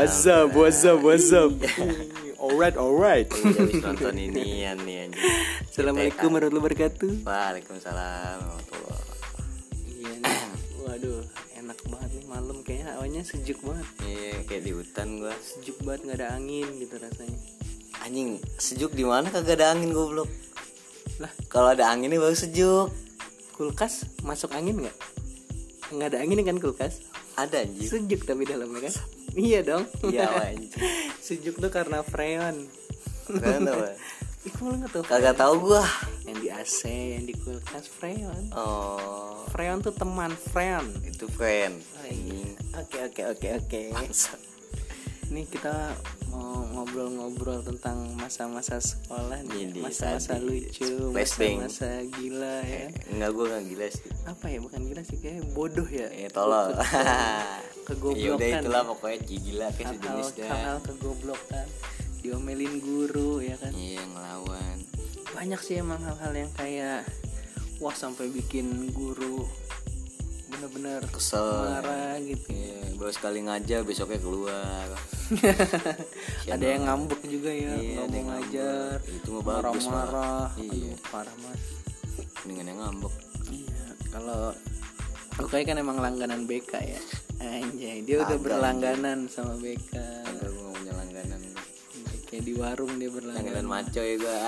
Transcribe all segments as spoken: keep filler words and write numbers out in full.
What's up, what's up, what's up. Alright, alright. Habis nonton ini ya nih anjing. Assalamualaikum warahmatullahi wabarakatuh. Waalaikumsalam warahmatullahi. Iya nih. Waduh, enak banget nih malam, kayaknya awalnya sejuk banget. Iya, kayak di hutan gua. Sejuk banget, enggak ada angin gitu rasanya. Anjing, sejuk di mana kagak ada angin goblok. Lah, kalau ada anginnya baru sejuk. Kulkas masuk angin enggak? Enggak ada angin kan kulkas? Ada anjing. Sejuk tapi dalamnya kan. Iya dong. Iya anjing. Sejuk tuh karena freon. Freon apa? Iku lu enggak tahu. Kagak tahu gua. Yang di A C, yang di kulkas freon. Oh. Freon tuh teman freon. Itu friend. Oke oke oke oke. Ini kita mau ngobrol-ngobrol tentang masa-masa sekolah nih, masa-masa lucu, masa-masa gila ya. Enggak, gua enggak gila sih. Apa ya? Bukan gila sih, kayak bodoh ya. Eh, tolol. Kegoblokan. Ya udah itulah pokoknya gila kayak sejenisnya. Hal-hal kegoblokan, diomelin guru ya kan. Iya, ngelawan. Banyak sih emang hal-hal yang kayak wah sampai bikin guru bener-bener kesel marah gitu. Iya, baru sekali ngajar besoknya keluar. Ada yang ngambek juga ya, iya, ngomong ngajar itu mah bagus marah. Iya, aduh, parah banget. Mendingan yang ngambek. Iya, kalau Lukai kan emang langganan B K ya. Anjay, dia udah berlangganan sama B K. Enggak, gua enggak punya langganan. Kayak di warung dia berlangganan. Langganan macoy gua.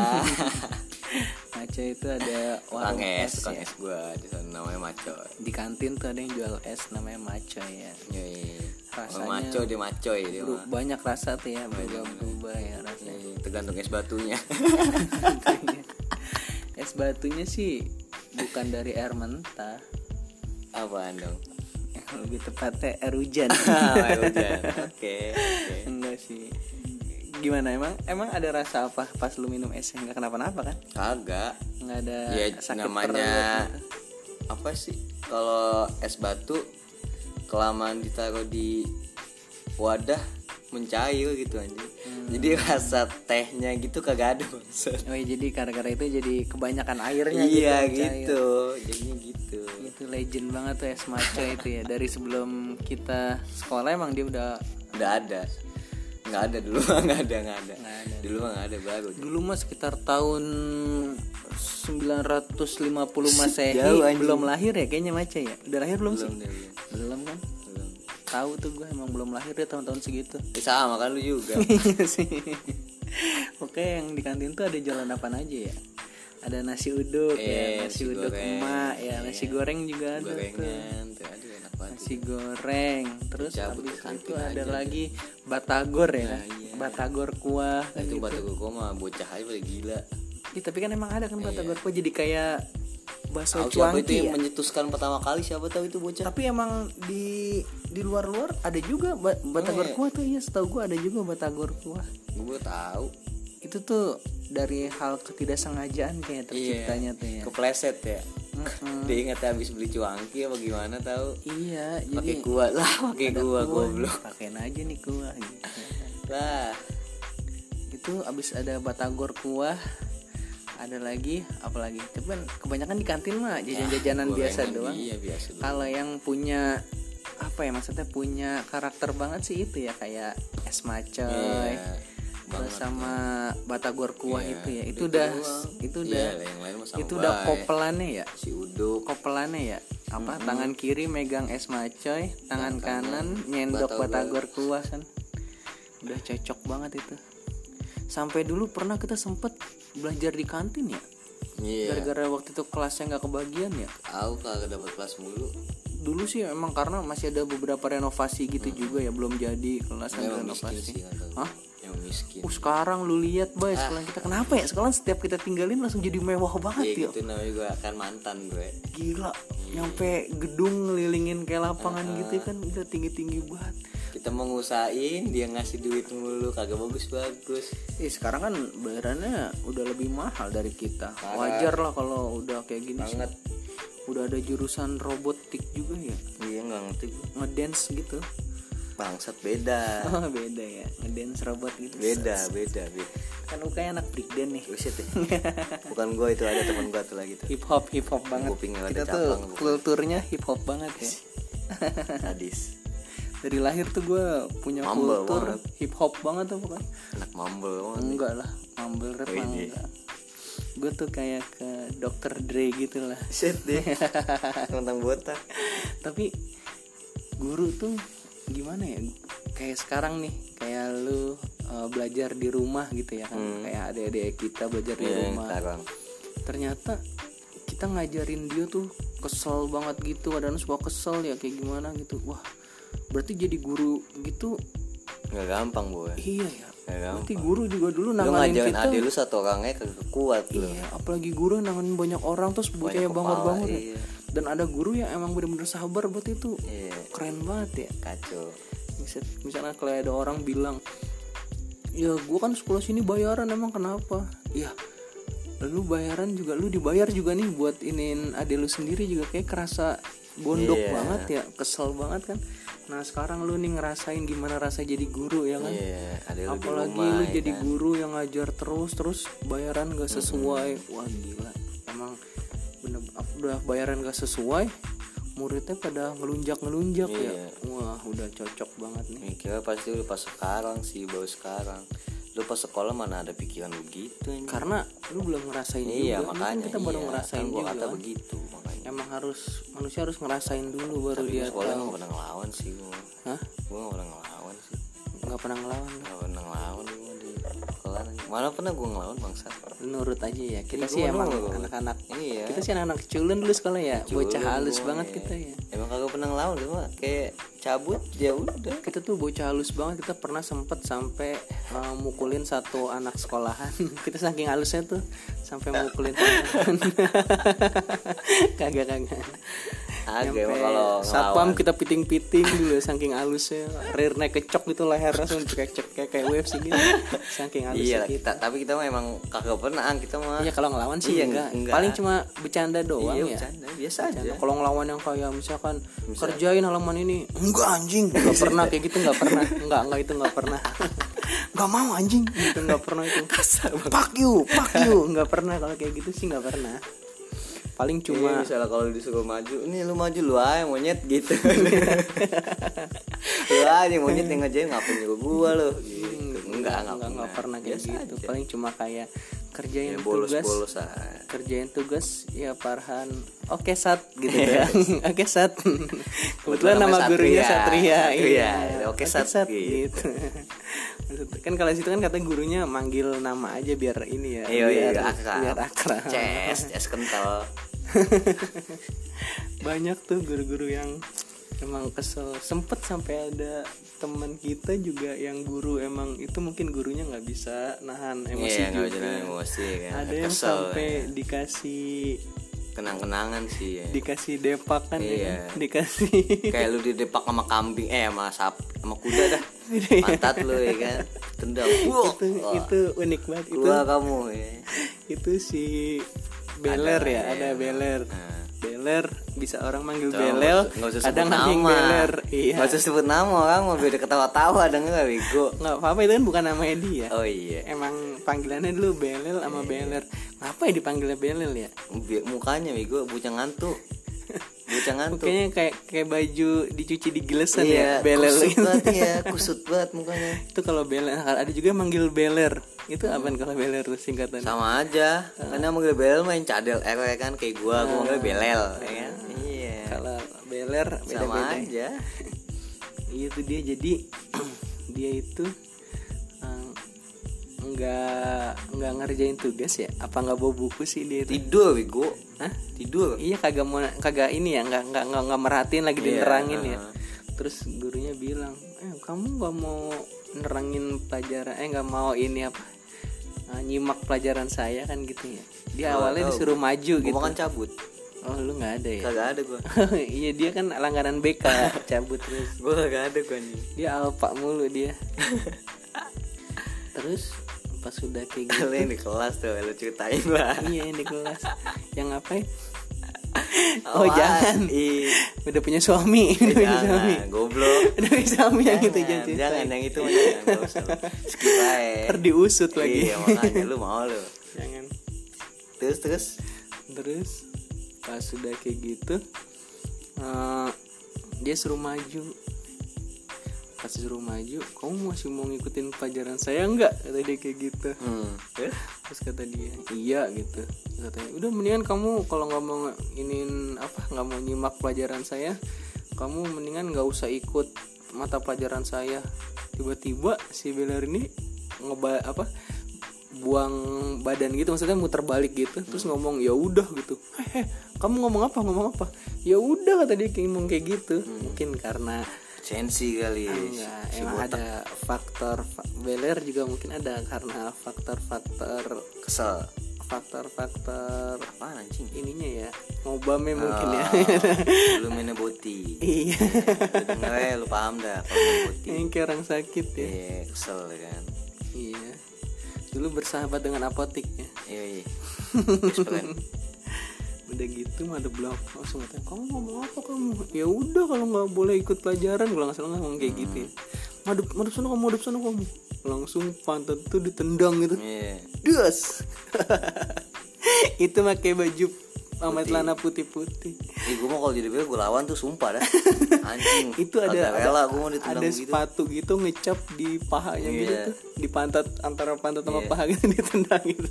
Macoy itu ada warung es, tukang es gua di sana namanya macoy. Di kantin tuh ada yang jual es namanya macoy ya. Iya, iya. Rasanya macoy dia macoy dia. Mah. Banyak rasa tuh ya, berubah-ubah ya rasanya. Iya, tergantung es batunya. Es batunya sih bukan dari air mentah. Apaan dong? Yang lebih tepatnya air hujan. Air hujan. Oke. Enggak sih. Gimana emang? Emang ada rasa apa pas lu minum es? Enggak kenapa-napa kan? Kagak. Enggak ada ya, sakit namanya perut. Apa sih? Kalau es batu kelamaan ditaruh di wadah mencair gitu anjing. Hmm. Jadi rasa tehnya gitu kagak ada maksud. Oh, jadi gara-gara itu jadi kebanyakan airnya. Iya gitu. Jadinya gitu. Itu legend banget tuh es maca itu ya. Dari sebelum kita sekolah emang dia udah udah ada. Enggak ada dulu mah enggak ada enggak ada. Nggak ada. Dulu mah enggak ada baru. Dulu mah sekitar tahun sembilan ratus lima puluh Masehi. Jauh, belum lahir ya kayaknya maca ya. Udah lahir belum, belum sih? Dia, belum kan? Tahu tuh gue emang belum lahir ya tahun-tahun segitu. Eh, sama kan lu juga. Iya sih. Oke, yang di kantin tuh ada jalan apaan aja ya? Ada nasi uduk eh, ya, nasi, nasi uduk emak ya, iya. Nasi goreng juga ada gorengan, tuh. Tuh, enak banget nasi tuh. Goreng. Terus cabut habis itu ada aja, lagi tuh. Batagor ya. Nah, iya. Batagor kuah. Nah, itu gitu. Batagor kuah mah bocah aja pada gila. Ih, tapi kan emang ada kan eh, batagor kuah jadi kayak bakso cuangki itu yang ya? Menyetuskan pertama kali siapa tahu itu bocah. Tapi emang di di luar-luar ada juga ba- batagor kuah tuh ya, setahu gua ada juga batagor kuah. Gua tahu. Itu tuh dari hal ketidaksengajaan kayak terciptanya yeah. Tuh ya. Kepleset ya. Mm-hmm. Dia ingat habis beli cuangki apa gimana tahu. Iya, jadi pakai kuah lah, pakai kuah goblok. Pakein aja nih kuah gitu. Lah. Itu abis ada batagor kuah. Ada lagi apalagi tapi kebanyakan di kantin mah jajan-jajanan ya, biasa doang. Iya, biasa. Kalau yang punya apa ya maksudnya punya karakter banget sih itu ya kayak es macoy yeah, terus sama ya. Batagor kuah yeah, itu ya itu udah itu udah yeah, itu udah kopelannya ya si uduk kopelannya ya apa mm-hmm. Tangan kiri megang es macoy tangan kanan, kanan nyendok batagor. Batagor kuah kan udah cocok banget itu. Sampai dulu pernah kita sempet belajar di kantin ya yeah. Gara-gara waktu itu kelasnya gak kebagian ya. Aku gak dapat kelas mulu. Dulu sih emang karena masih ada beberapa renovasi gitu hmm. juga ya. Belum jadi kelasnya nah, renovasi sih, hah? Yang miskin uh, sekarang lu lihat boy ah. Sekolah kita kenapa ya sekolah setiap kita tinggalin langsung jadi mewah banget ya. Ya gitu namanya gue akan mantan gue. Gila hmm. Nyampe gedung ngelilingin kayak lapangan uh-huh. Gitu kan udah tinggi-tinggi banget. Kita mau ngusahain dia ngasih duit mulu kagak bagus-bagus. Eh sekarang kan bayarannya udah lebih mahal dari kita. Parah. Wajar lah kalau udah kayak gini banget. Udah ada jurusan robotik juga ya. Iya nggak ngerti gue. Ngedance gitu. Bangsat beda. Oh, beda ya. Ngedance robot gitu. Beda beda beda. Kan lu kayak anak break dance nih. Buset ya. Bukan gue itu ada teman gue tuh lagi tuh. Hip hop hip hop banget. Kita tuh capang, kulturnya hip hop banget ya. Sadis. dari lahir tuh gue punya mumble kultur banget. Hip hop banget tuh pokoknya. Anak mumble banget. Enggak lah, mumble rap mah enggak. Gue tuh kayak ke dokter Dre gitu lah. Shit deh. Tentang botak. Tapi guru tuh gimana ya? Kayak sekarang nih, kayak lu uh, belajar di rumah gitu ya kan. Hmm. Kayak adik-adik kita belajar yeah, di rumah. Sekarang. Ternyata kita ngajarin dia tuh kesel banget gitu, kadang suka kesel ya kayak gimana gitu. Wah, berarti jadi guru gitu nggak gampang boy. Iya ya. Berarti guru juga dulu nanganin kita. Lu ngajarin adik lu satu orangnya kuat loh. Iya, apalagi guru nanganin banyak orang terus banyak kayak bangor-bangor. Iya. Dan ada guru yang emang benar-benar sabar buat itu. Iya. Keren banget ya. Kacau. Misal, misalnya kalau ada orang bilang, ya gue kan sekolah sini bayaran emang kenapa? Iya. Lu bayaran juga, lu dibayar juga nih buat iniin adik lu sendiri juga kayak kerasa bondok yeah. banget ya, kesel banget kan. Nah sekarang lu nih ngerasain gimana rasa jadi guru ya kan yeah, lu apalagi rumah, lu jadi kan? Guru yang ngajar terus terus bayaran gak sesuai. Mm-hmm. Wah gila emang bener, udah bayaran gak sesuai muridnya pada ngelunjak-ngelunjak yeah. ya. Wah udah cocok banget nih. Mikirnya pasti udah pas sekarang sih, baru sekarang. Lu pas sekolah mana ada pikiran begitu ini? Karena lu belum ngerasain iya, juga. Makanya, kan kita baru iya, ngerasain kan juga kata kan? Begitu, makanya. Emang harus manusia harus ngerasain dulu baru tapi dia tahu. Tapi sekolah nggak pernah ngelawan sih gua. Hah? Gua nggak pernah ngelawan sih. Nggak pernah ngelawan? Nggak pernah ngelawan gua di sekolah. Mana pernah gua ngelawan bangsa? Nurut aja ya. Kita ini sih emang ngelawan. Anak-anak. Iya. Kita sih anak-anak culun dulu sekolah ya. Culun, bocah halus gue. Banget kita ya. Emang kagak pernah ngelawan cuma kayak cabut ya udah. Kita tuh bocah halus banget, kita pernah sempet sampai uh, mukulin satu anak sekolahan. Kita saking halusnya tuh sampai mukulin teman. Kagak-kagak. Agak kalau satpam kita piting-piting dulu saking halusnya. Rirnya kecok gitu leher langsung cekek-cekek kayak U F C gitu. Saking halusnya. Iya, kita tapi kita mah emang kagak pernah kita mah. Iya, kalau ngelawan sih iya, enggak. enggak. Paling cuma bercanda doang iya, ya. Bercanda, biasa bercanda. Aja. Kalau ngelawan yang kayak misalkan Misal. kerjain halaman ini enggak anjing enggak pernah kayak gitu enggak pernah enggak enggak itu enggak pernah enggak mau anjing gitu enggak pernah itu fuck you fuck you enggak pernah kalau kayak gitu sih enggak pernah paling cuma eh, misalnya kalau disuruh maju ini lu maju lu aja monyet gitu lu aja monyet yang ngajain ngapain nyuruh gua lu gitu. enggak enggak enggak, enggak pernah kayak biasa gitu aja. Paling cuma kayak kerjain ya, bolos, tugas bolos, kerjain tugas ya Farhan oke okay, sat gitu ya oke okay, sat kebetulan nama Satria. Gurunya Satria, Satria. Ya. oke okay, sat, sat gitu, gitu. Kan kalau situ kan katanya gurunya manggil nama aja biar ini ya Eyo, biar, iya, akrab. biar akrab ces ces kental banyak tuh guru-guru yang emang kesel. Sempet sampai ada teman kita juga yang guru emang itu mungkin gurunya nggak bisa nahan emosi yeah, juga nahan emosi, kan? Ada kesel, yang sampai ya. Dikasih kenang-kenangan sih ya. Dikasih depak kan yeah. ya dikasih kayak lu didepak sama kambing eh sama sap sama kuda dah pantat lu ya kan tendang wow. itu, oh. itu unik banget itu keluar kamu ya. Itu si Beler ada, ya ada ya. Beler nah. Beler bisa orang manggil Cuma, Belel kadang manggil Beler iya nggak usah sebut nama orang mau beda ketawa-tawa denger nggak bego nggak apa-apa itu kan bukan namanya dia oh iya emang panggilannya dulu Belel sama yeah. Beler apa ya dipanggilnya Belel ya mukanya bego bocah ngantuk bocah ngantuk mukanya kayak kayak baju dicuci digelesan iya, ya Belel kusut gitu. Banget ya kusut banget mukanya itu kalau Belel ada juga manggil Beler itu hmm. apaan kalau Beler singkatan sama aja uh. karena manggil Belel main cadel R kan kayak gua gua manggil Belel uh. ya kan iya kalau Beler beda beda aja itu dia jadi dia itu nggak nggak ngerjain tugas ya apa nggak bawa buku sih dia itu? Tidur bego Hah? tidur iya kagak mau kagak ini ya nggak nggak nggak merhatiin lagi yeah, diterangin uh-huh. ya terus gurunya bilang eh kamu nggak mau nerangin pelajaran eh nggak mau ini apa nyimak pelajaran saya kan gitu ya dia oh, awalnya oh, disuruh gua, maju gua gitu kan cabut oh lu nggak ada ya kagak ada gua iya dia kan langganan B K cabut terus gua kagak ada gua nih dia alpa mulu dia terus pas sudah kayak gitu yang di kelas tuh lu ceritain lah iya yang di kelas yang ngapain oh, oh jangan i. udah punya suami eh, udah punya suami goblok udah punya suami yang gitu jangan jangan yang itu jangan skip aja terdiusut lagi iya makanya lu mau lu jangan terus terus terus pas sudah kayak gitu uh, dia suruh maju Pas disuruh maju, kamu masih mau ngikutin pelajaran saya enggak? Kata dia kayak gitu. Hmm. Terus kata dia, iya gitu. Terus katanya, udah mendingan kamu kalau nggak mau ingin apa, nggak mau nyimak pelajaran saya, kamu mendingan nggak usah ikut mata pelajaran saya. Tiba-tiba si Belar ini ngeba apa? buang badan gitu, maksudnya muter balik gitu, terus ngomong ya udah gitu. Hehe, kamu ngomong apa? Ngomong apa? Ya udah kata dia ngomong kayak gitu. Hmm. Mungkin karena sensi kali. Enggak, si emang botak. Ada faktor Beler juga mungkin ada karena faktor-faktor kesel, faktor-faktor apa anjing ininya ya, ngobame mungkin oh, ya. Lu mainnya boti. Iya. Dengar ya, lu paham dah kalau boti. Yang orang sakit ya. Iya, kesel kan. Iya. Dulu bersahabat dengan apoteknya. Iya, iya. Udah gitu mah ada blok langsung katanya, kamu ngomong apa kamu? Ya udah kalau nggak boleh ikut pelajaran, gue langsung ngomong kayak hmm. gitu ya. Madep madep sana kamu, madep sana kamu, langsung pantat tuh ditendang gitu. Yeah. Dus. Itu pakai baju sama celana putih-putih. Eh, gue mau kalau jadi gue lawan tuh sumpah dah. Anjing. Itu ada rela gue mau ditendang ada gitu. Ada sepatu gitu ngecap di pahanya yeah. gitu tuh, di pantat antara pantat sama yeah. paha gitu ditendang gitu.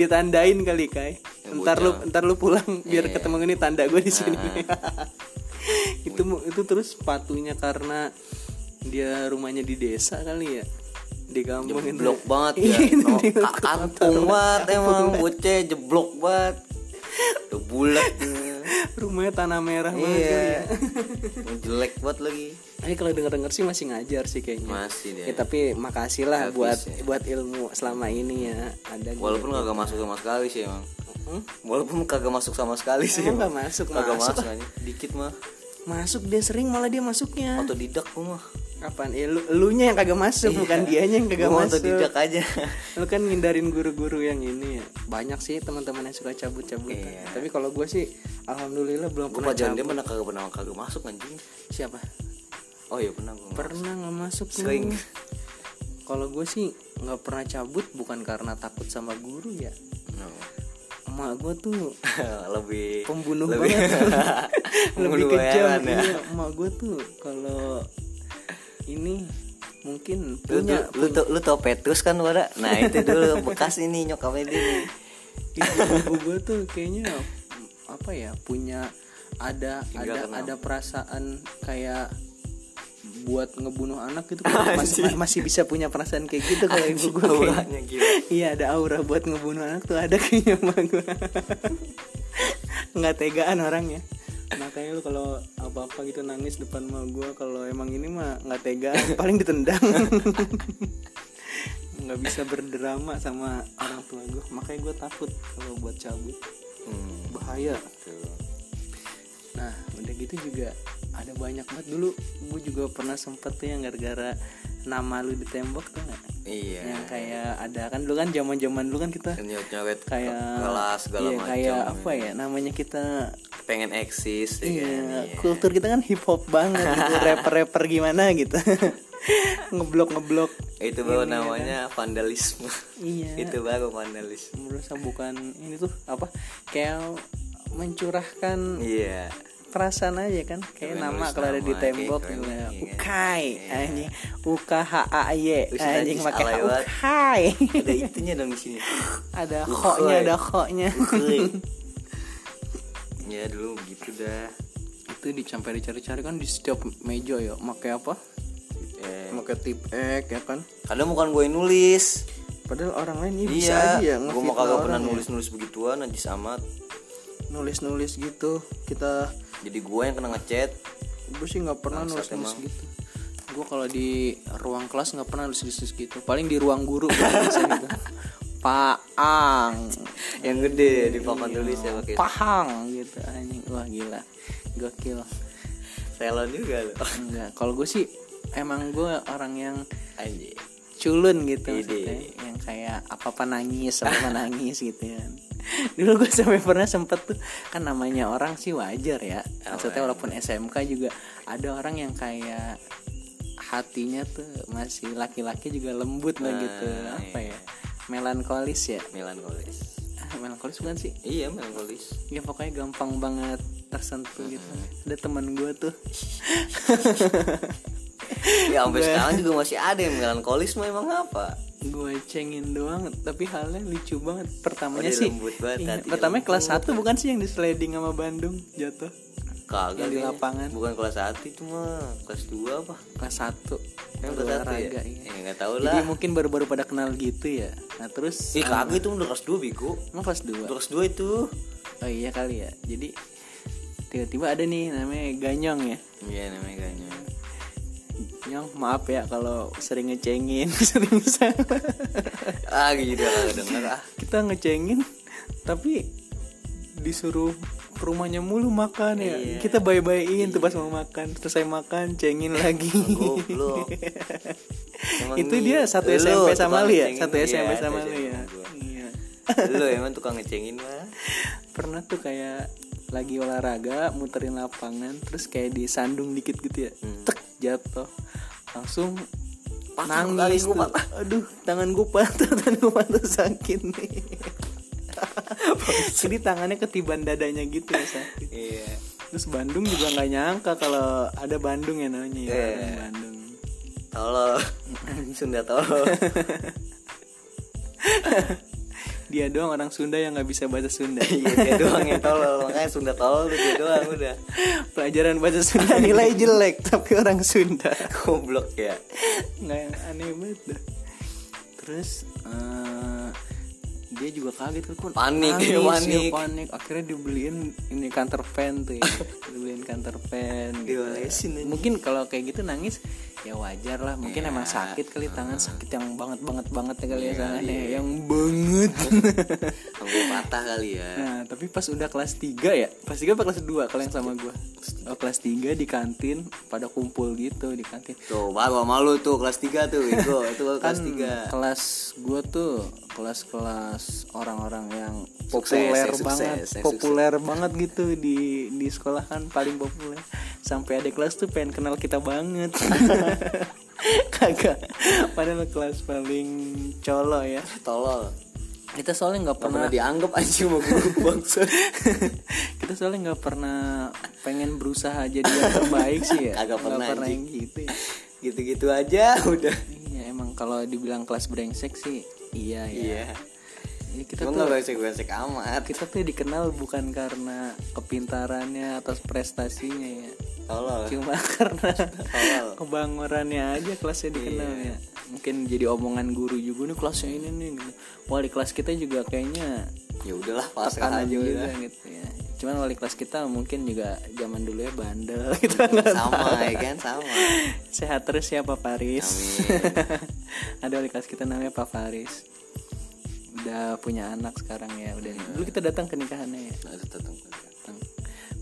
Ditandain kali Kai. Ya, ntar lu ntar lu pulang biar yeah. ketemu ini tanda gue di sini. Uh-huh. itu itu terus sepatunya karena dia rumahnya di desa kali ya. Digampang itu. Jeblok banget ya. No, kampung banget emang bocah jeblok banget. Udah bulat ya. Rumahnya tanah merah banget iya. ya. Jelek banget lagi. Tapi kalau denger-denger sih masih ngajar sih kayaknya. Masih deh. Ya, tapi makasih lah buat ya. buat ilmu selama ini ya. Ada walaupun gitu. Kagak masuk sama sekali sih emang. Hmm? Walaupun kagak masuk sama sekali sih. Emang enggak masuk. Kagak masuk, masuk aja. Dikit mah. Masuk dia sering malah dia masuknya. Otodidak gua mah. Kapan eh, lu elunya yang kagak masuk iya. bukan dianya yang kagak masuk. Otodidak aja. Lu kan ngindarin guru-guru yang ini ya. Banyak sih teman-teman yang suka cabut-cabutan. Iya. Tapi kalau gua sih alhamdulillah belum gua pernah cabut. Gua dia mana kagak pernah kagak masuk anjing. Siapa? Oh iya pernah gua. Pernah enggak masuk sering. Kalau gua sih enggak pernah cabut bukan karena takut sama guru ya. No. Emak gue tuh lebih pembunuh lebih banget lebih kejam ya. Iya, emak gue tuh kalau ini mungkin punya lu, lu, lu, lu tau Petrus kan Wara? Nah itu dulu bekas ini nyokapnya ini ibu gue tuh kayaknya apa ya punya ada ada ada perasaan kayak buat ngebunuh anak gitu masih masih bisa punya perasaan kayak gitu kalau ibu gue kayaknya iya ada aura buat ngebunuh anak tuh ada kayaknya sama gue nggak tegaan orangnya makanya lu kalau apa apa gitu nangis depan sama gue kalau emang ini mah nggak tegaan paling ditendang nggak bisa berdrama sama orang tua gue makanya gue takut kalau buat cabut hmm. bahaya tuh. Nah udah gitu juga ada banyak banget dulu gue juga pernah sempet tuh yang gara-gara nama lu di tembok tuh nggak? Iya. Yang kayak ada kan dulu kan zaman-zaman dulu kan kita nyawet-nyawet kayak kelas segala iya, macam. Kayak apa ya namanya kita pengen eksis. Iya. Kan? Iya. Kultur kita kan hip hop banget gitu rapper-rapper gimana gitu. Ngeblok-ngeblok. Itu baru namanya kan. Vandalisme. Iya. Itu baru vandalisme. Merasa bukan ini tuh apa kayak mencurahkan yeah. perasaan aja kan kayak nama kalau ada di tembok ya ukai anjing ukhay anjing pakai ukai ada itunya dong di sini ada khoknya ada khoknya ya dulu gitu dah itu dicampur dicari-cari kan di setiap meja ya pakai apa pakai tip ek ya kan kadang bukan gue nulis padahal orang lain ini bisa aja ya gue mau kagak pernah nulis-nulis begituan najis amat nulis-nulis gitu kita jadi gue yang kena ngechat gue sih nggak pernah nulis nulis gitu gue kalau di ruang kelas nggak pernah nulis nulis gitu paling di ruang guru gitu. Paang yang gede di papan tulis ya pakai pahang gitu anjing wah gila gokil selon juga lo enggak kalau gue sih emang gue orang yang anjing culun gitu yang kayak apa apa nangis apa nangis gitu kan ya. Dulu gue sampai pernah sempet tuh kan namanya orang sih wajar ya maksudnya walaupun S M K juga ada orang yang kayak hatinya tuh masih laki-laki juga lembut lah gitu apa ya melankolis ya melankolis ah, melankolis bukan sih iya melankolis ya pokoknya gampang banget tersentuh gitu ada teman gue tuh Ya sampai sekarang juga masih ada yang melankolis. Emang apa? Gue cengin doang, tapi halnya lucu banget. Pertamanya oh, sih iya, pertamanya kelas satu bukan sih yang disleding sama Bandung jatuh? Kagak di lapangan. Bukan kelas satu, cuma kelas dua apa? Kelas satu. Yang olahraga ya. Ya enggak tahu lah. Jadi mungkin baru-baru pada kenal gitu ya. Nah, terus eh, kagak, itu udah kelas dua bego. Emang kelas dua? Kelas dua itu. Oh iya kali ya. Jadi tiba-tiba ada nih namanya Ganyong ya. Iya, namanya Ganyong. Nyong, maaf ya kalau sering ngecengin, sering salah. Ah, gitu dengar ah. Kita ngecengin tapi disuruh ke rumahnya mulu makan ya. Iya. Kita bayi-bayin iya. Tuh pas mau makan, selesai makan cengin lagi. Goblok. Itu dia satu lu, S M P sama lu ya, satu S M P iya, sama lu ya. Iya. Lu emang tukang ngecengin mah. Pernah tuh kayak lagi olahraga, muterin lapangan, terus kayak disandung dikit gitu ya. Hmm. Tek, jatuh. Langsung patah, nangis. Gua patah. Aduh, tangan gue patah, tangan gue patah sakit nih. Jadi tangannya ketiban dadanya gitu ya sakit. Iya. Terus Bandung juga nggak nyangka kalau ada Bandung ya namanya ya. Yeah. Bandung. Tolol. Sunda tolol. Dia doang orang Sunda yang nggak bisa bahasa Sunda. Iya, dia doang yang tolol, makanya Sunda tolol dia doang udah. Pelajaran bahasa Sunda nilai jelek, tapi orang Sunda goblok ya. Nggak, yang aneh banget dah. Terus. Uh... dia juga kaget kan, panik ya, panik. panik akhirnya dibeliin ini kantor pen tuh ya. Dibeliin kantor pen gitu. Mungkin kalau kayak gitu nangis ya wajar lah, mungkin yeah. Emang sakit kali, tangan sakit yang banget banget banget ya kali yeah, ya tangannya yeah. Yang banget sampai patah kali ya. Nah tapi pas udah kelas tiga ya, kelas tiga apa kelas dua kalian sama gue? Oh, kelas tiga di kantin pada kumpul gitu di kantin tuh, baru malu tuh kelas tiga tuh itu itu kelas tiga. Kelas gue tuh kelas-kelas orang-orang yang populer sukses, banget, sukses, populer sukses. banget gitu di di sekolahan, paling populer. Sampai ada kelas tuh pengen kenal kita banget. Kagak, padahal kelas paling colo ya, tolol. Kita soalnya nggak pernah, pernah dianggap anjing sama guru bangsa. Kita soalnya nggak pernah pengen berusaha jadi yang terbaik sih ya. Kagak pernah, pernah yang gitu, ya. Gitu-gitu aja udah. Iya emang kalau dibilang kelas brengsek sih, iya ya. Iya. Kita tuh, beresek-beresek amat. Kita tuh dikenal bukan karena kepintarannya atau prestasinya ya. Tolol. Cuma karena tolol. Kebangurannya aja kelasnya dikenal yeah. Ya. Mungkin jadi omongan guru juga nih kelasnya ini nih. Wali kelas kita juga kayaknya ya udahlah pasrah aja udah gitu ya. Cuman wali kelas kita mungkin juga zaman dulu ya bandel gitu. Sama ya kan, sama. Sehat terus ya Pak Faris. Amin. Ada wali kelas kita namanya Pak Faris. Udah punya anak sekarang ya udah ya. Dulu kita datang ke nikahannya ya. Nah, datang.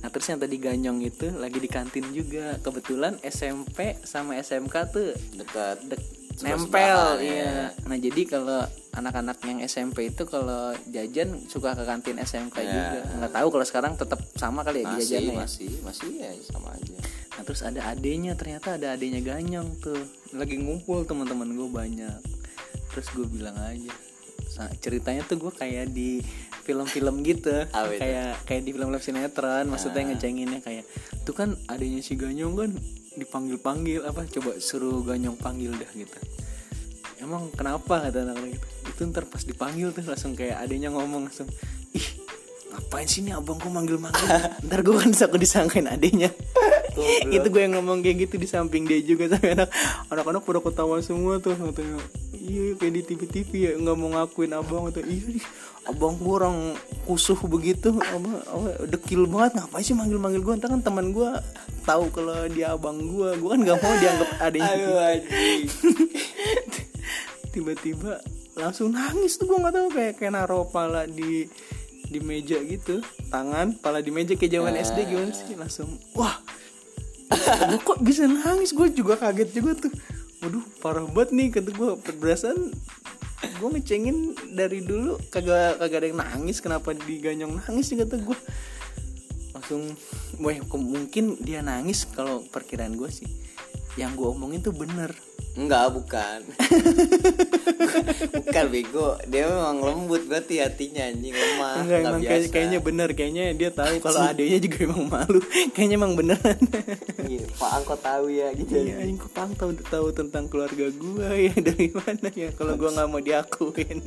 Nah terus yang tadi Ganyong itu lagi di kantin juga, kebetulan S M P sama S M K tuh dekat, dek, nempel ya. Ya. Nah jadi kalau anak-anak yang S M P itu kalau jajan suka ke kantin S M K ya. Juga nggak tahu kalau sekarang tetap sama kali ya masih, jajannya masih ya? masih ya sama aja. Nah terus ada adenya, ternyata ada adenya Ganyong tuh lagi ngumpul teman-teman gue banyak. Terus gue bilang aja. Nah, ceritanya tuh gue kayak di film-film gitu, kayak kayak di film-film sinetron, maksudnya nah. Ngecenginnya kayak, tuh kan adanya si Ganyong kan dipanggil-panggil apa, coba suruh Ganyong panggil dah gitu. Emang kenapa kata anak-anak gitu? Itu ntar pas dipanggil tuh langsung kayak adanya ngomong langsung, ih ngapain sih nih abangku manggil-manggil? Ntar gue kan bisa aku disangkain adanya. Itu gue yang ngomong kayak gitu di samping dia juga sampai anak anak-anak pada ketawa semua tuh katanya. Iya kayak di T V T V ya, nggak mau ngakuin abang atau iya abang gue orang kusuh begitu, abang, abang dekil banget, ngapain sih manggil-manggil gue? Entah kan teman gue tahu kalau dia abang gue, gue kan nggak mau dianggap adiknya. Tiba-tiba langsung nangis tuh, gue nggak tahu kayak kayak naro pala di di meja gitu, tangan pala di meja kayak zaman S D gimana sih, langsung wah gue kok bisa nangis, gue juga kaget juga tuh. Waduh parah banget nih kata gue, perasaan gue ngecengin dari dulu kagak kagak ada yang nangis, kenapa di Ganyong nangis sih kata gue. Langsung wah mungkin dia nangis, kalau perkiraan gue sih yang gue omongin tuh bener. Enggak, bukan. Bukan, bego. Dia memang lembut berarti hatinya, anjing, lemah. Enggak, enggak emang biasa. Kayaknya bener, kayaknya dia tahu kalau adeknya juga emang malu. Kayaknya emang beneran. Iya, Pak Ang kok tahu ya gitu. Iya, anjing, kok Pak Ang tahu, tahu tentang keluarga gua ya, dari mana ya kalau gua enggak mau diakuin.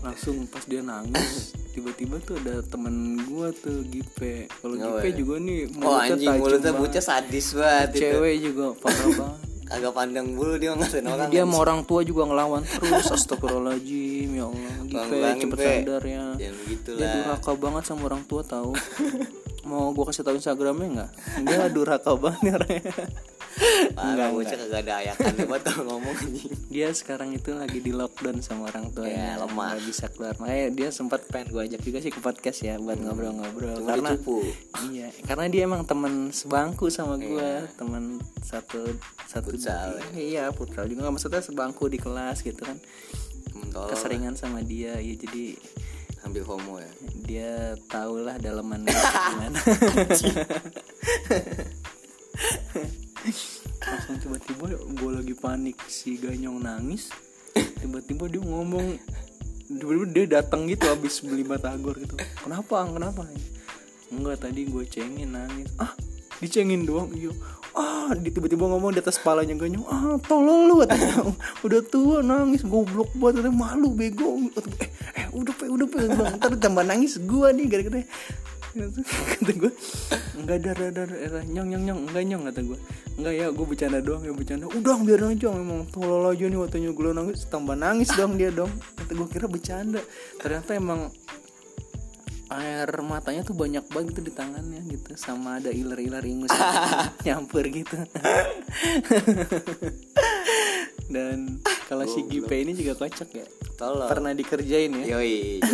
Langsung pas dia nangis, tiba-tiba tuh ada temen gue tuh Gipe. Kalau oh, Gipe ya. Juga nih mulutnya, oh, anjing, mulutnya bucah sadis banget. Cewek itu juga parah banget. Kagak pandang bulu dia ngatain orang. Dia sama orang tua juga ngelawan terus. Astagfirullahaladzim, ya Allah. Gipe cepet sadar ya. Dia durhaka banget sama orang tua tahu. Mau gue kasih tahu Instagramnya nggak? Dia durhaka banget orangnya. Enggak, bocah kagak ada ayakan buat kalau ngomong. Dia sekarang itu lagi di lockdown sama orang tuanya, ya, lemah, nggak bisa keluar. Makanya dia sempat pengen gue ajak juga sih ke podcast ya, buat hmm. ngobrol-ngobrol. Cuma karena dicupu. Iya, karena dia emang teman sebangku sama gue, yeah. teman satu satu pucal, ya. Iya, pucal juga, maksudnya sebangku di kelas gitu kan. Keseringan sama dia, ya jadi ambil homo ya. Dia tahulah dalamannya gimana. Langsung tiba-tiba gue lagi panik, si Ganyong nangis, tiba-tiba dia ngomong, tiba-tiba dia datang gitu habis beli batagor gitu. Kenapa? Kenapa? Enggak, tadi gue cengin nangis. Ah, dicengin doang. Iya. Ah, tiba-tiba ngomong di atas palanya Ganyong. Ah, tolol lu, udah tua nangis, goblok banget, malu, bego. Eh, eh udah pe, udah pe, ntar tambah nangis gue nih gara-gara. Kata gue, enggak ada, ada, ada, nyong, nyong, nyong, enggak nyong, kata gue. Enggak ya, gue bercanda doang, ya bercanda. Udah, biar aja, emang tolol aja nih waktunya gue nangis, tambah nangis dong dia dong. Kata gue kira bercanda, ternyata emang air matanya tuh banyak banget gitu di tangannya gitu, sama ada iler-iler ingus nyampur gitu. Dan kalau oh, si Gipe ini juga kocak ya, tolong. Pernah dikerjain ya? Yoi,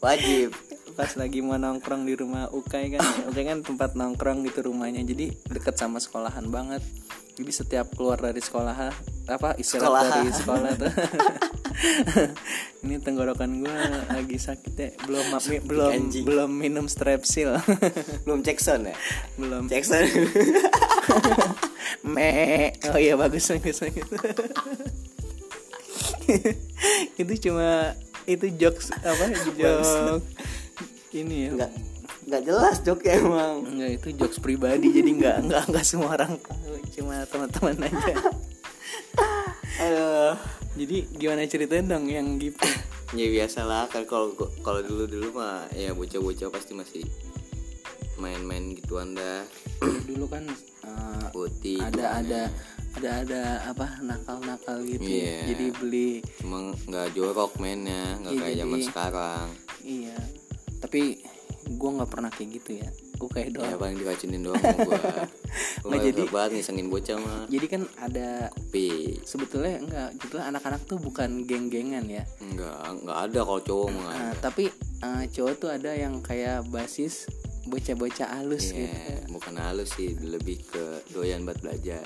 wajib. Pas lagi mau nongkrong di rumah Ukay kan, Ukay kan tempat nongkrong gitu rumahnya, jadi deket sama sekolahan banget. Jadi setiap keluar dari sekolah, apa istirahat dari sekolah tuh. Ini tenggorokan gue lagi sakit ya, belum mami, belum anjing. Belum minum Strepsil, belum Jackson ya, belum Jackson. Me, oh iya bagus bagus gitu. Itu cuma itu jokes apa? Jokes ini ya. Enggak, enggak jelas jokes ya emang. Enggak, itu jokes pribadi. Jadi enggak enggak enggak semua orang tahu, cuma teman-teman aja. Aduh. Jadi gimana ceritain dong yang gitu? Ya biasalah kan, kalau kalau dulu-dulu mah ya bocah-bocah pasti masih main-main gituan dah. Dulu kan uh, Boti, ada ada ada ada apa nakal-nakal gitu. Yeah. Jadi beli cuma enggak jorok mainnya, enggak ya, kayak jadi, zaman sekarang. Iya. Tapi gue nggak pernah kayak gitu ya, gue kayak doang. Ya paling diracunin doang gue. Gue jadi banget ngisengin bocah mah. Jadi kan ada kopi. Sebetulnya enggak, sebetulnya anak-anak tuh bukan geng-gengan ya. Enggak, enggak ada kalau cowok mah. Uh, tapi uh, cowok tuh ada yang kayak basis bocah-bocah halus yeah, gitu. Bukan halus sih, lebih ke doyan buat belajar.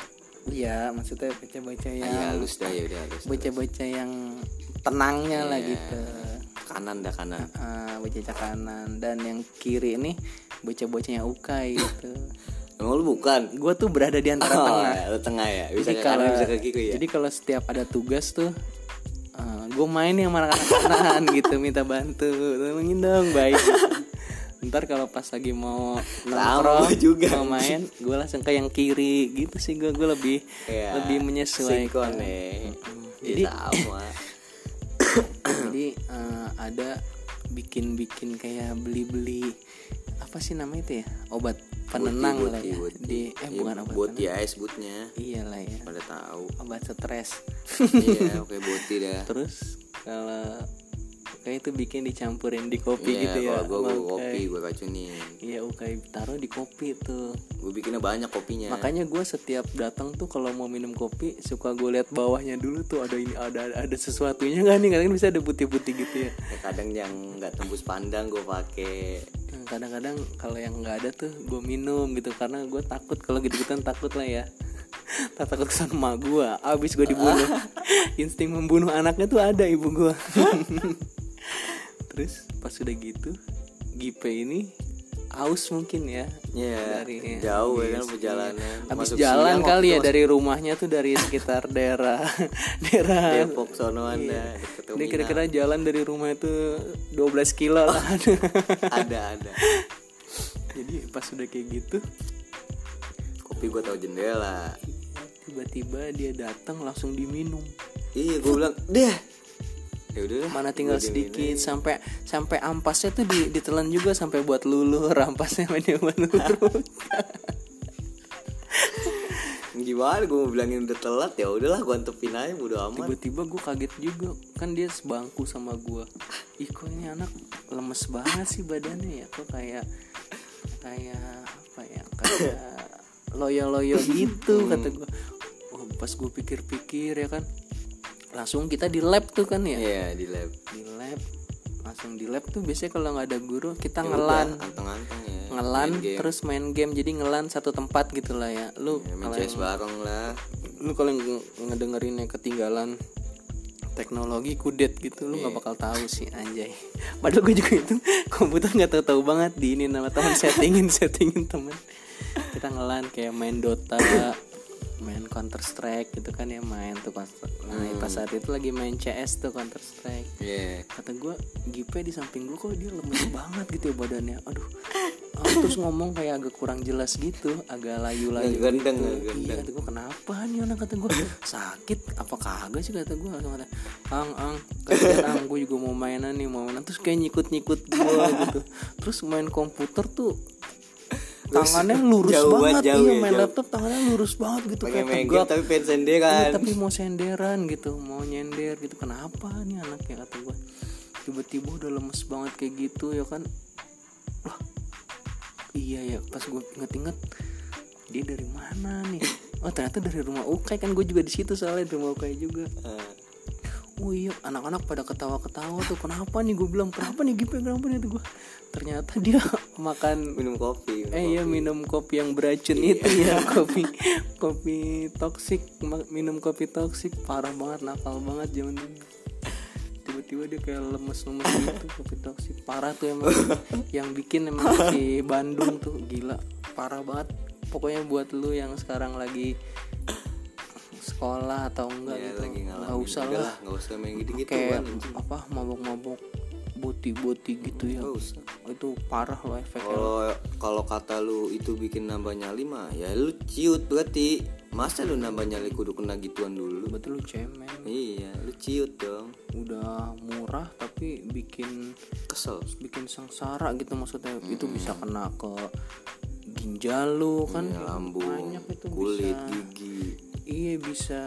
Iya, maksudnya bocah-bocah yang Ay, halus dah ya udah halus. Bocah-bocah yang tenangnya yeah. lah gitu. Kanan dah kanan uh, bocah kanan, dan yang kiri ini bocah-bocahnya Ukay gitu. Emang lu bukan? Gue tuh berada di antara oh, tengah ya, tengah ya, bisa ke kanan bisa ke kiri ya. Jadi kalau setiap ada tugas tuh uh, gue main nih sama anak-anak kanan gitu, minta bantu, tolongin dong baik. Ntar kalau pas lagi mau nongkrong juga mau main, gue langsung ke yang kiri gitu sih. Gue gue lebih ya, lebih menyesuaikan. Jadi sama. Jadi uh, ada bikin-bikin kayak beli-beli apa sih namanya itu ya, obat penenang lah ya, di eh ya, bukan obat boti ais butnya iyalah ya pada tahu obat stres. Iya oke okay, boti dah. Terus kalau kayak itu bikin dicampurin di kopi yeah, gitu ya. Iya, gua gua kopi gua racunin. Iya, Ukay taruh di kopi tuh. Gua bikinnya banyak kopinya. Makanya gua setiap datang tuh kalau mau minum kopi suka gua lihat bawahnya dulu tuh ada ini ada ada sesuatunya enggak nih? Kadang bisa ada putih-putih gitu ya. Ya kadang yang enggak tembus pandang gua pakai. Kadang-kadang kalau yang enggak ada tuh gua minum gitu karena gua takut kalau gitu-gituan takut lah ya. Tak takut kesan emak gue, abis gue dibunuh. Insting membunuh anaknya tuh ada ibu gue. Terus pas udah gitu Gipe ini aus mungkin ya, yeah, dari jauh ya kan perjalanan. Habis jalan kali ya dari rumahnya tuh dari sekitar daerah daerah Depok sonoan ya. Ini kira-kira jalan dari rumah itu dua belas kilo lah. Ada ada. Jadi pas udah kayak gitu, kopi gua tahu jendela. Tiba-tiba dia datang langsung diminum. Iya, gua bilang, "Deh, ya udah, mana tinggal sedikit sampai sampai ampasnya tuh di, ditelan juga sampai buat luluh rampasnya media buat luluh." Gimana gue mau bilangin udah telat, ya udahlah gue antepin aja bodo amat. Tiba-tiba gue kaget juga, kan dia sebangku sama gue. Ih, kok ini anak lemes banget sih badannya ya, kok kayak kayak apa ya, kayak loyo-loyo gitu kata gue. Oh, pas gue pikir-pikir ya kan, langsung kita di lab tuh kan ya? Iya, di lab. Di lab, langsung di lab tuh biasanya kalau nggak ada guru kita ya ngelan, udah, anteng-anteng ya. Ngelan, main terus main game, jadi ngelan satu tempat gitulah ya. Lu ya, main C S bareng lah. Lu kalau ngedengerinnya ketinggalan teknologi kudet gitu, lu nggak bakal tahu sih anjay. Padahal gue juga itu komputer nggak tahu-tahu banget di ini nama teman settingin settingin teman. Kita ngelan kayak main Dota. Main Counter Strike gitu kan ya, main tuh pas, nah, hmm. pas saat itu lagi main C S tuh Counter Strike. Yeah. Kata gue, Gipe di samping gue kok dia lemes banget gitu ya badannya. Aduh, oh, terus ngomong kayak agak kurang jelas gitu, agak layu-layu. Gendeng, gitu. Iya, kata gue kenapa nih anak, kata gue sakit apa kagak sih, kata gue langsung kata, ang ang, kata ang gue juga mau mainan nih, mau mainan. Terus kayak nyikut-nyikut gue gitu. Terus main komputer tuh. Tangannya lurus jauh banget, jauh, iya, main jauh. Laptop tangannya lurus banget gitu. Pake kayak tegak game, tapi pengen senderan. Iya, tapi mau senderan gitu, mau nyender gitu. Kenapa nih anaknya, kata gue. Tiba-tiba udah lemes banget kayak gitu ya kan. Wah, iya ya, pas gue inget-inget dia dari mana nih. Oh ternyata dari rumah Ukay kan, gue juga di situ soalnya, di rumah Ukay juga. Oh iya, anak-anak pada ketawa-ketawa tuh. Kenapa nih, gue bilang, kenapa nih Gipe, kenapa nih tuh gue. Ternyata dia makan minum kopi. Minum eh kopi. Iya, minum kopi yang beracun iya. Itu ya, kopi kopi toksik, minum kopi toksik, parah banget, nakal banget zaman dulu. Tiba-tiba dia kayak lemes-lemes gitu, kopi toksik parah tuh emang. Yang bikin emang si Bandung tuh gila, parah banget. Pokoknya buat lu yang sekarang lagi sekolah atau enggak ya, gitu, nggak usah lah, nggak usah main gitu gitu kan, apa mabok-mabok boti-boti gitu ya, itu parah loh efeknya. Kalau kalau kata lu itu bikin nambah nyali mah, ya lu ciut berarti, masa lu nambah nyali kudu kena gituan dulu. Berarti lu cemen. Iya, lu ciut dong. Udah murah tapi bikin kesel, bikin sengsara gitu maksudnya. Hmm. Itu bisa kena ke ginjal lu kan, ya, lambung, itu kulit, bisa, gigi. Iya, bisa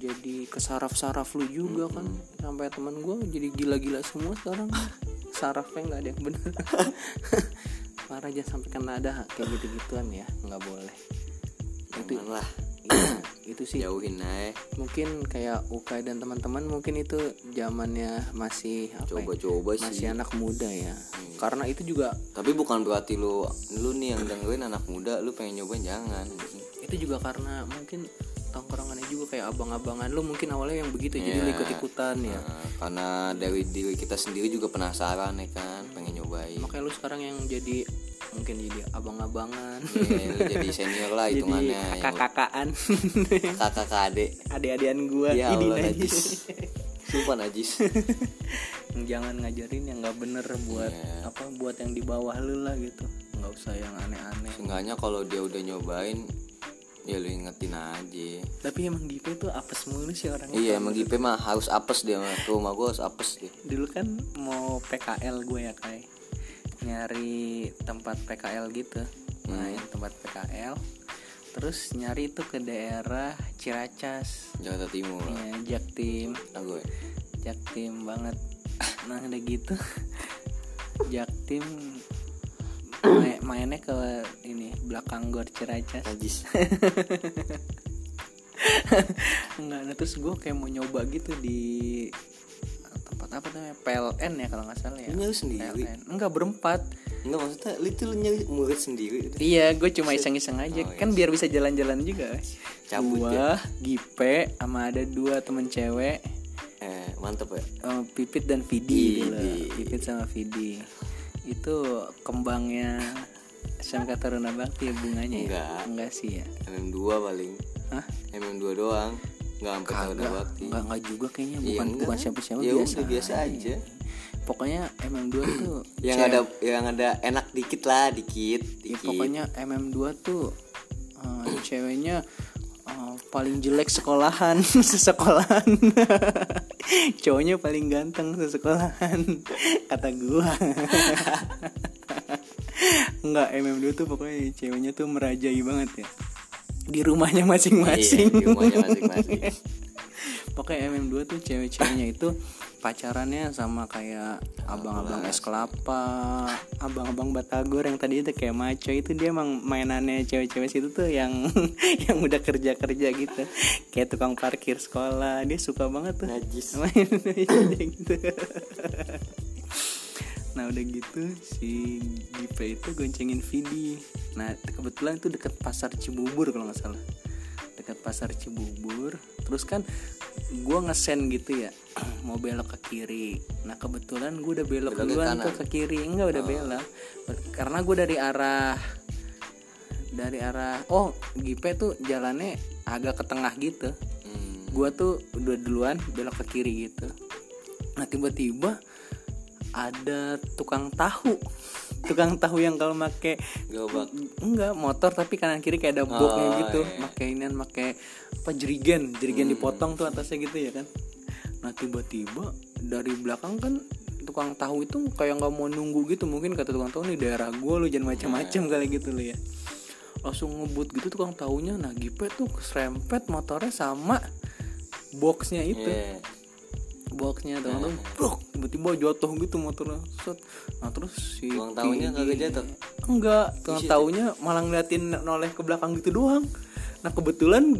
jadi kesaraf-saraf lu juga. Mm-hmm. Kan sampai teman gue jadi gila-gila semua sekarang. Sarafnya nggak ada yang benar. Parah, aja sampai kena ada kayak gitu-gituan ya, nggak boleh. Janganlah. Iya, itu sih. Jauhin aja. Mungkin kayak Ukay dan teman-teman mungkin itu zamannya masih apa? Coba-coba ya? Sih. Masih anak muda ya. Hmm. Karena itu juga. Tapi bukan berarti lu lu nih yang dengerin anak muda, lu pengen nyobain jangan. Itu juga karena mungkin tongkrongannya juga kayak abang-abangan lu mungkin awalnya yang begitu, yeah, jadi lu ikut-ikutan ya. Nah, karena dari diri kita sendiri juga penasaran ya kan, hmm. pengen nyobain. Makanya lu sekarang yang jadi mungkin jadi abang-abangan. Iya, yeah, lu jadi senior lah hitungannya. Jadi kakak-kakaan. Kakak-kakak adik. Adik-adikan gua. Ya Allah, najis. Sumpah najis. Jangan ngajarin yang enggak bener buat, yeah, apa, buat yang di bawah lu lah gitu. Enggak usah yang aneh-aneh. Seenggaknya kalau dia udah nyobain, ya lu ingetin aja. Tapi emang Gipe tuh apes mulu sih orangnya. Iya, emang Gipe mah harus apes dia. Tuh mah gua harus apes deh. Dulu kan mau P K L gue ya, Kai. Nyari tempat P K L gitu. Main hmm. tempat P K L. Terus nyari tuh ke daerah Ciracas, Jakarta Timur. Iya, Jaktim. Ah, gue. Jaktim banget. Nah, udah gitu. Jaktim May- mainnya ke ini belakang gor Ciracas. Najis. Enggak, nah, terus gue kayak mau nyoba gitu di tempat apa namanya P L N ya kalau nggak salah ya. Nyari sendiri. P L N. Enggak, berempat. Enggak, maksudnya itu lu nyari murid sendiri. Iya, gue cuma iseng-iseng aja, oh, kan iya, biar bisa jalan-jalan juga. Cabut gua, ya. Gipe sama ada dua temen cewek. Eh, mantep ya. Um, Pipit dan Vidi. Pipit sama Vidi. itu kembangnya S M K Taruna Bakti ya bunganya ya? Enggak. Enggak sih ya. M M dua paling. Hah? M M dua doang. Enggak sampai Taruna Bakti. Enggak enggak juga kayaknya, bukan ya, bukan siapa-siapa ya, biasa. Ya biasa aja. Pokoknya M M dua tuh yang cewek. Ada yang ada enak dikit lah, dikit, dikit. Ya, pokoknya M M dua tuh uh, ceweknya uh, paling jelek sekolahan, sesekolahan. Cowoknya paling ganteng sesekolahan. Kata gua. Enggak, M M dua tuh pokoknya ceweknya tuh merajai banget ya. Di rumahnya masing-masing. Iya, di rumahnya masing-masing. Pokoknya M M dua tuh cewek-ceweknya itu pacarannya sama kayak abang-abang es kelapa, abang-abang batagor yang tadi itu kayak maco itu, dia emang mainannya cewek-cewek situ tuh yang yang udah kerja-kerja gitu. Kayak tukang parkir sekolah, dia suka banget tuh. Najis. Gitu. Nah udah gitu si Dipa itu goncengin Vidi. Nah kebetulan itu dekat pasar Cibubur kalau nggak salah, dekat pasar Cibubur. Terus kan gue ngesen gitu ya, mau belok ke kiri. Nah kebetulan gue udah belok duluan tuh ke kiri, enggak udah oh. belok. Karena gue dari arah dari arah oh Gipe tuh jalannya agak ke tengah gitu. Hmm. Gue tuh udah duluan belok ke kiri gitu. Nah tiba-tiba ada tukang tahu, tukang tahu yang kalau make gerobak, enggak motor tapi kanan kiri kayak ada boxnya oh, gitu, iya. Make inian, make apa jerigen, jerigen hmm. dipotong tuh atasnya gitu ya kan. Nah tiba-tiba dari belakang kan tukang tahu itu kayak nggak mau nunggu gitu, mungkin kata tukang tahu nih daerah gue lu jangan macam-macam yeah. kali gitu lo ya. Langsung ngebut gitu tukang tahunya, nah Gipe tuh keserempet motornya sama boxnya itu. Yeah. Boxnya teman-teman, bro, tiba-tiba jatuh gitu motornya, set. Nah terus si tukang tahunya nggak jatuh? Enggak, tukang tahunya malah ngeliatin noleh ke belakang gitu doang. Nah kebetulan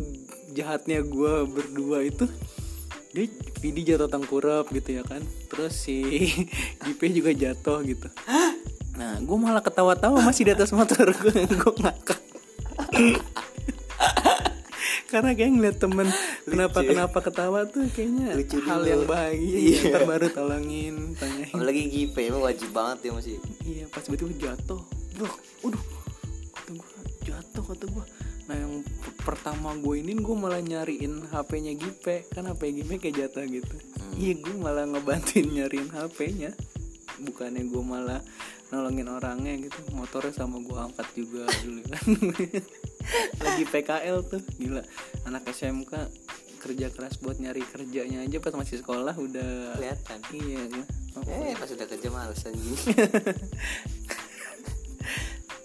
jahatnya gue berdua itu, dia Vidi jatuh tengkurap gitu ya kan, terus si Gipe juga jatuh gitu. Nah gue malah ketawa-tawa masih di atas motor gue, gue ngakak. Karena kayak ngeliat temen kenapa-kenapa ketawa tuh kayaknya lucu hal dulu. Yang bahagia iya. Ntar baru tolongin, tanyain. Apalagi Gipe emang wajib banget ya masih. Iya pas tiba-tiba jatuh, bro, aduh, kata gue jatuh kata gue. Nah yang pertama gue ini gue malah nyariin H P-nya Gipe, kan H P Gipe kayak jatuh gitu. Hmm. Iya gue malah ngebantuin nyariin H P-nya, bukannya gue malah nolongin orangnya gitu. Motornya sama gue angkat juga dulu kan. Lagi P K L tuh gila, anak S M K kerja keras buat nyari kerjanya aja pas masih sekolah udah kelihatan. Iya kan eh pas udah kerja males anjing.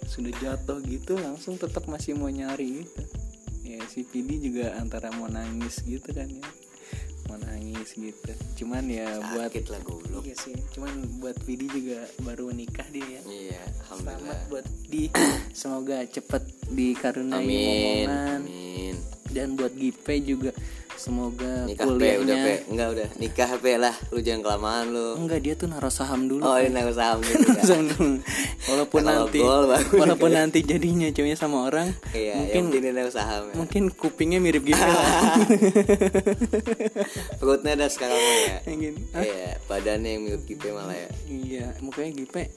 Sudah jatuh gitu langsung tetap masih mau nyari gitu ya. Si Pidi juga antara mau nangis gitu kan ya, mau nangis gitu, cuman ya sakit buat lah goblok. Iya sih, cuman buat Vidi juga baru nikah dia ya. Iya, alhamdulillah. Selamat buat Vidi, semoga cepet dikaruniai momongan. Amin. Dan buat Gipe juga semoga nikah kuliahnya. Pe, udah pe, enggak udah nikah pe lah, lu jangan kelamaan lu. Enggak, dia tuh naruh saham dulu. Oh, kan? Naruh saham dulu. Walaupun nanti, walaupun nanti jadinya ceweknya sama orang, iya, mungkin dia naruh saham. Ya. Mungkin kupingnya mirip Gipe lah. Perutnya ada sekarang ya. Iya, badannya yang mirip Gipe malah ya. Iya, mukanya Gipe.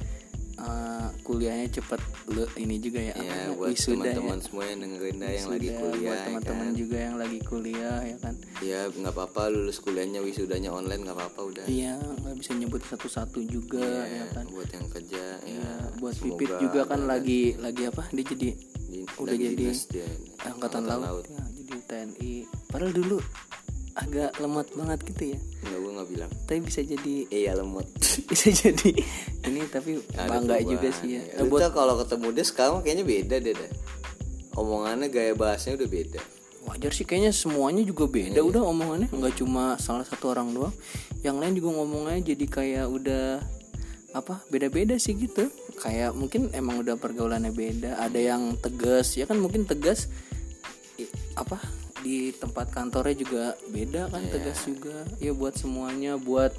Uh, kuliahnya cepet lu ini juga ya, ya buat teman-teman ya. Semua yang dengerin dah yang lagi kuliah buat teman-teman kan. Juga yang lagi kuliah ya kan ya nggak apa-apa, lulus kuliahnya wisudanya online nggak apa-apa udah. Iya nggak bisa nyebut satu-satu juga ya, ya kan buat yang kerja ya, ya buat Pipit juga kan lagi ya. Lagi apa dia jadi di, udah jadi dia, angkatan laut, laut. Ya, jadi T N I padahal dulu agak lemot banget gitu ya. Enggak, gue nggak bilang. Tapi bisa jadi. Iya lemot. Bisa jadi. Ini tapi bangga juga sih ya. ya. Buat kalau ketemu dia sekarang kayaknya beda deh dah. Omongannya gaya bahasanya udah beda. Wajar sih kayaknya semuanya juga beda. Iya. Udah omongannya nggak cuma salah satu orang doang. Yang lain juga ngomongnya jadi kayak udah apa beda-beda sih gitu. Kayak mungkin emang udah pergaulannya beda. Ada yang tegas ya kan, mungkin tegas apa? Di tempat kantornya juga beda kan yeah. Tegas juga ya buat semuanya, buat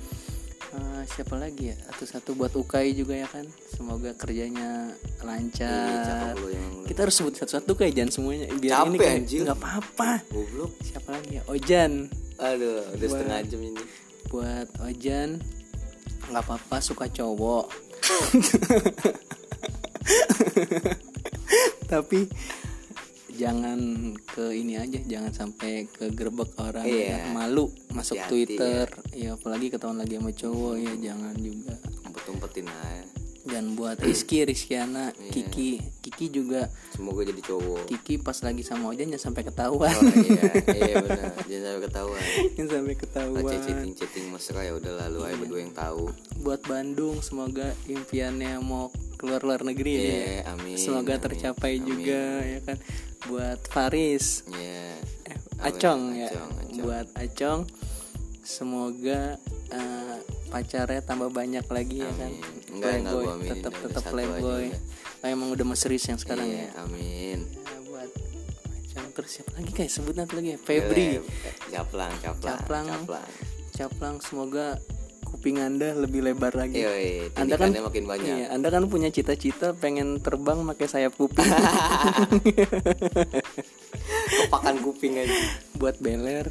uh, siapa lagi ya, satu-satu buat Ukay juga ya kan, semoga kerjanya lancar. Iyi, kita harus sebut satu-satu Ukay, jangan semuanya biar capek, ini kan nggak apa-apa. Goblok. Siapa lagi ya, Ojan, aduh udah buat, setengah jam ini buat Ojan nggak apa-apa suka cowok. Tapi jangan ke ini aja, jangan sampai ke gerbek orang, yeah. Ya, malu masuk hati-hati, Twitter, ya. Ya apalagi ketahuan lagi sama cowok, ya jangan juga. Umpet-umpetin aja. Dan buat Rizky, Rizkyana, yeah. Kiki, Kiki juga. Semoga jadi cowok. Kiki pas lagi sama Ojan jangan sampai ketahuan. Oh, iya, iya benar, jangan sampai ketahuan. Jangan sampai ketahuan. Nah, chatting-chatting mesra ya udah lalu, yeah. Ayo berdua yang tahu. Buat Bandung semoga impiannya mau keluar luar negeri, yeah, ya. Amin. Semoga amin, tercapai amin juga, ya kan. Buat Faris, yeah. eh, Acong, ya, Acong, Acong. Buat Acong, semoga uh, pacarnya tambah banyak lagi, amin. Ya kan. Enggak, playboy, enggak, tetap enggak, tetap playboy. Nah, emang udah mesris yang sekarang, yeah, ya. Amin. Ya, buat Acong, terus siapa lagi guys? Sebut nanti lagi. Febri, Caplang, Caplang, Caplang, Caplang, Caplang. Semoga kuping Anda lebih lebar lagi. Yoi, Anda kan makin banyak. Iya, Anda kan punya cita-cita pengen terbang pakai sayap kuping. Kepakan kuping aja. Buat Beler,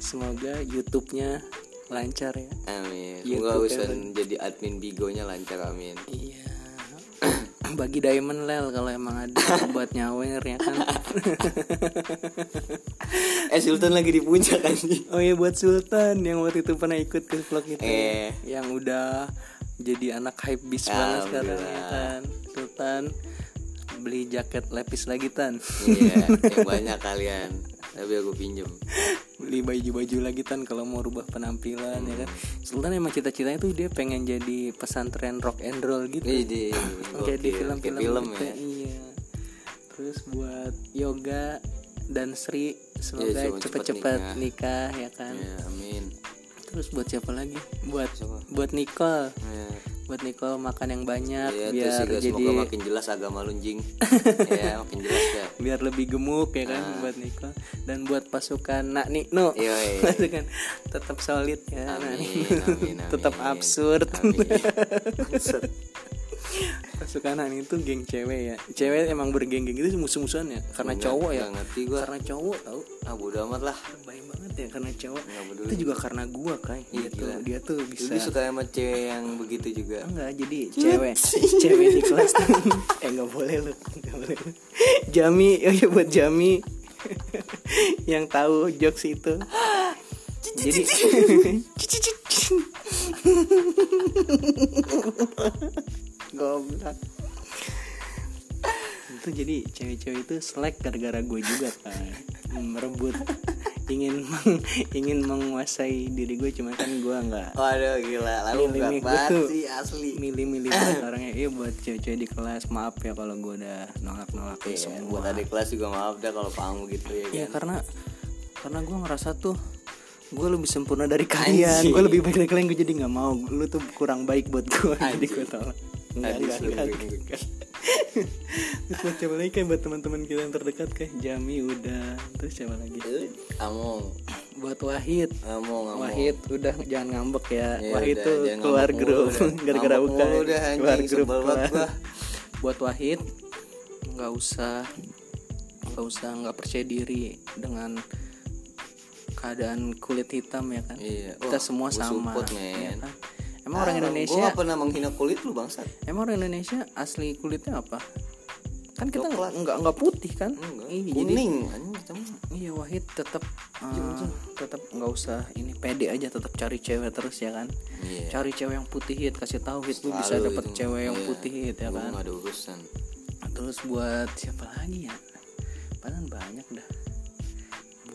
semoga YouTube-nya lancar ya. Amin. Semoga Usen jadi admin Bigonya lancar, amin. Iya. Bagi Diamond Lel kalau emang ada buat nyawer ya kan. Eh Sultan lagi di puncak kan. Oh iya buat Sultan yang waktu itu pernah ikut ke vlog kita, eh. Yang udah jadi anak hype bis banget sekarang ya kan. Sultan beli jaket lepis lagi Tan. Iya yang banyak kalian. Tapi aku pinjem. Beli baju-baju lagi Tan kalau mau rubah penampilan, hmm. ya kan. Sultan emang cita-citanya tuh dia pengen jadi pesantren rock and roll gitu. Jadi kayak di film-film film gitu, ya. Iya. Terus buat Yoga dan Sri semoga ya, cepet-cepet nikah. nikah ya kan. Ya, amin. Terus buat siapa lagi? Buat siapa? Buat Nicole. Ya. Buat Nicole makan yang banyak ya, biar sih, jadi semoga makin jelas agama lunjing. Ya, makin jelas ya. Biar lebih gemuk ya kan, ah. Buat Nicole dan buat pasukan Nak Nikno. Iya, iya. Tetap solid ya. Amin, amin, amin. Tetap absurd. Amin. Absurd. Pasukan Nak Nikno itu geng cewek ya. Cewek emang bergeng-geng itu musuh-musuhan ya karena enggak, cowok ya. Karena cowok tau. Ah bodo amat lah. Baik banget ya karena cowok. Itu juga karena gua kan. Iya, gitu. Dia tuh bisa. Dia suka sama cewek yang begitu juga. Enggak, jadi cewek cewek di kelas tuh eh nggak boleh lu nggak boleh Jami, oh ya buat Jami yang tahu jokes itu jadi goblok itu. Jadi cewek-cewek itu selek gara-gara gue juga kan merebut ingin meng, ingin menguasai diri gue, cuman kan gue nggak. Waduh gila, lalu nggak pasti asli. Milih-milih orangnya, iya buat cewek-cewek di kelas maaf ya kalau gue udah nolak-nolak ya, semua. Buat adik kelas juga maaf dah kalau panggung gitu ya. Iya kan? karena karena gue ngerasa tuh gue lebih sempurna dari kalian, gue lebih baik dari kalian, gue jadi nggak mau. Lu tuh kurang baik buat gue, jadi gue tolak. Enggak, enggak, enggak. Terus buat siapa lagi kayak buat teman-teman kita yang terdekat kayak Jami udah. Terus siapa lagi? Among. Buat Wahid. Among, Among. Wahid udah jangan ngambek ya. ya Wahid udah, tuh keluar grup gara-gara bukan. Keluar grup lah. Buat Wahid enggak usah enggak usah enggak percaya diri dengan keadaan kulit hitam ya kan. Iya. Kita wah, semua sama. Support, ya kan? Emang nah, orang Indonesia gue gak pernah menghina kulit lu bangsat. Emang orang Indonesia asli kulitnya apa? Kan kita enggak enggak putih kan? Enggak. Iya, kuning. Jadi, iya Wahid tetap uh, tetap enggak usah ini pede aja, tetap cari cewek terus ya kan. Yeah. Cari cewek yang putih hit, kasih tahu hit lu bisa dapat cewek yang yeah. putih hit ya kan. Enggak ada urusan. Terus buat siapa lagi ya? Padahal banyak dah.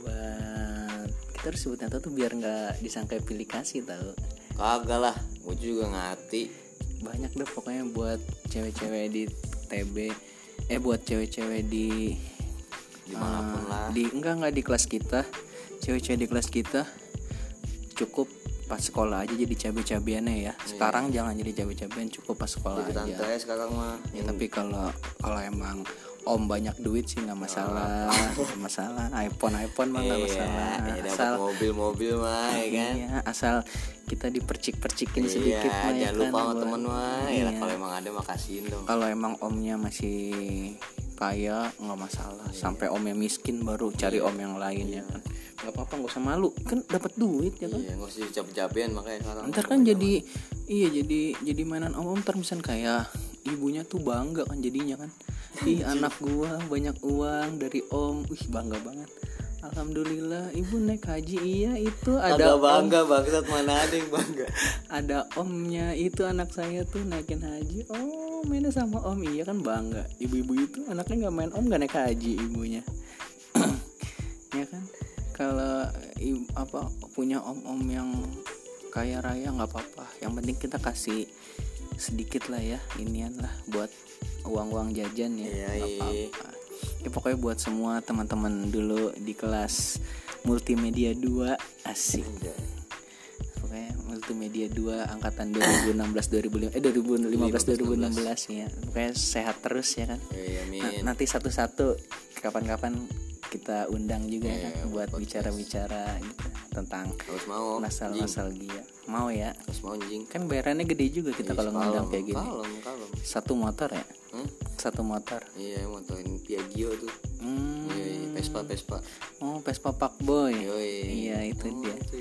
Buat kita harus sebutnya tuh biar enggak disangka pilih kasih tahu. Kagak lah, gue juga ngati. Banyak deh pokoknya buat cewek-cewek di T B. Eh buat cewek-cewek di dimanapun uh, lah di, Enggak, enggak di kelas kita. Cewek-cewek di kelas kita cukup pas sekolah aja jadi cabai-cabiannya ya. Sekarang yeah. jangan jadi cabai-cabian, cukup pas sekolah jadi aja santai sekarang mah ya, hmm. Tapi kalau kalau emang om banyak duit sih nggak masalah, nggak masalah. iPhone iPhone mah nggak masalah. Iya, asal mobil-mobil mah, ya kan? Iya, asal kita dipercik-percikin iya, sedikit mah. Jangan lupa kan, teman mah. Iya. Kalau emang ada makasihin dong. Kalau emang omnya masih kaya nggak masalah, sampai om yang miskin baru cari om yang lain, ya kan, nggak apa-apa, nggak usah malu, kan dapat duit ya kan, nggak usah capek-capekan, makanya sekarang ntar kan jadi iya jadi jadi mainan om om, ntar misalnya kayak ibunya tuh bangga kan jadinya kan, ih anak gua banyak uang dari om, ih bangga banget. Alhamdulillah ibu naik haji, iya itu ada agak bangga om. Bangsat mana ada yang bangga. Ada omnya itu anak saya tuh naikin haji. Oh mainnya sama om, iya kan bangga. Ibu-ibu itu anaknya gak main om gak naik haji ibunya. Ya kan, kalau apa punya om-om yang kaya raya gak apa-apa, yang penting kita kasih sedikit lah ya, inian lah buat uang-uang jajan ya, ya gak apa-apa. Ya pokoknya buat semua teman-teman dulu di kelas multimedia dua, asik. Pokoknya multimedia dua angkatan dua ribu enam belas dua ribu lima belas eh dua ribu lima belas dua ribu enam belas ya. Pokoknya sehat terus ya kan. Ya, nah, nanti satu-satu kapan-kapan kita undang juga ya, kan, buat podcast. Bicara-bicara gitu tentang nostalgia. Mau ya? Harus mau anjing. Kan bayarannya gede juga kita kalau ngundang kayak gini. Kalem, kalem. Satu motor ya? Hmm? Satu motor. Iya, motorin Piaggio tuh. Hmm. Iya, Vespa, Vespa. Oh, Vespa Pak Boy. Yoi. Iya, itu oh, dia. Itu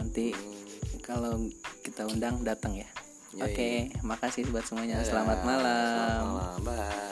nanti hmm. kalau kita undang datang ya. Oke, okay. Makasih buat semuanya. Dadah. Selamat malam. Selamat malam. Bye.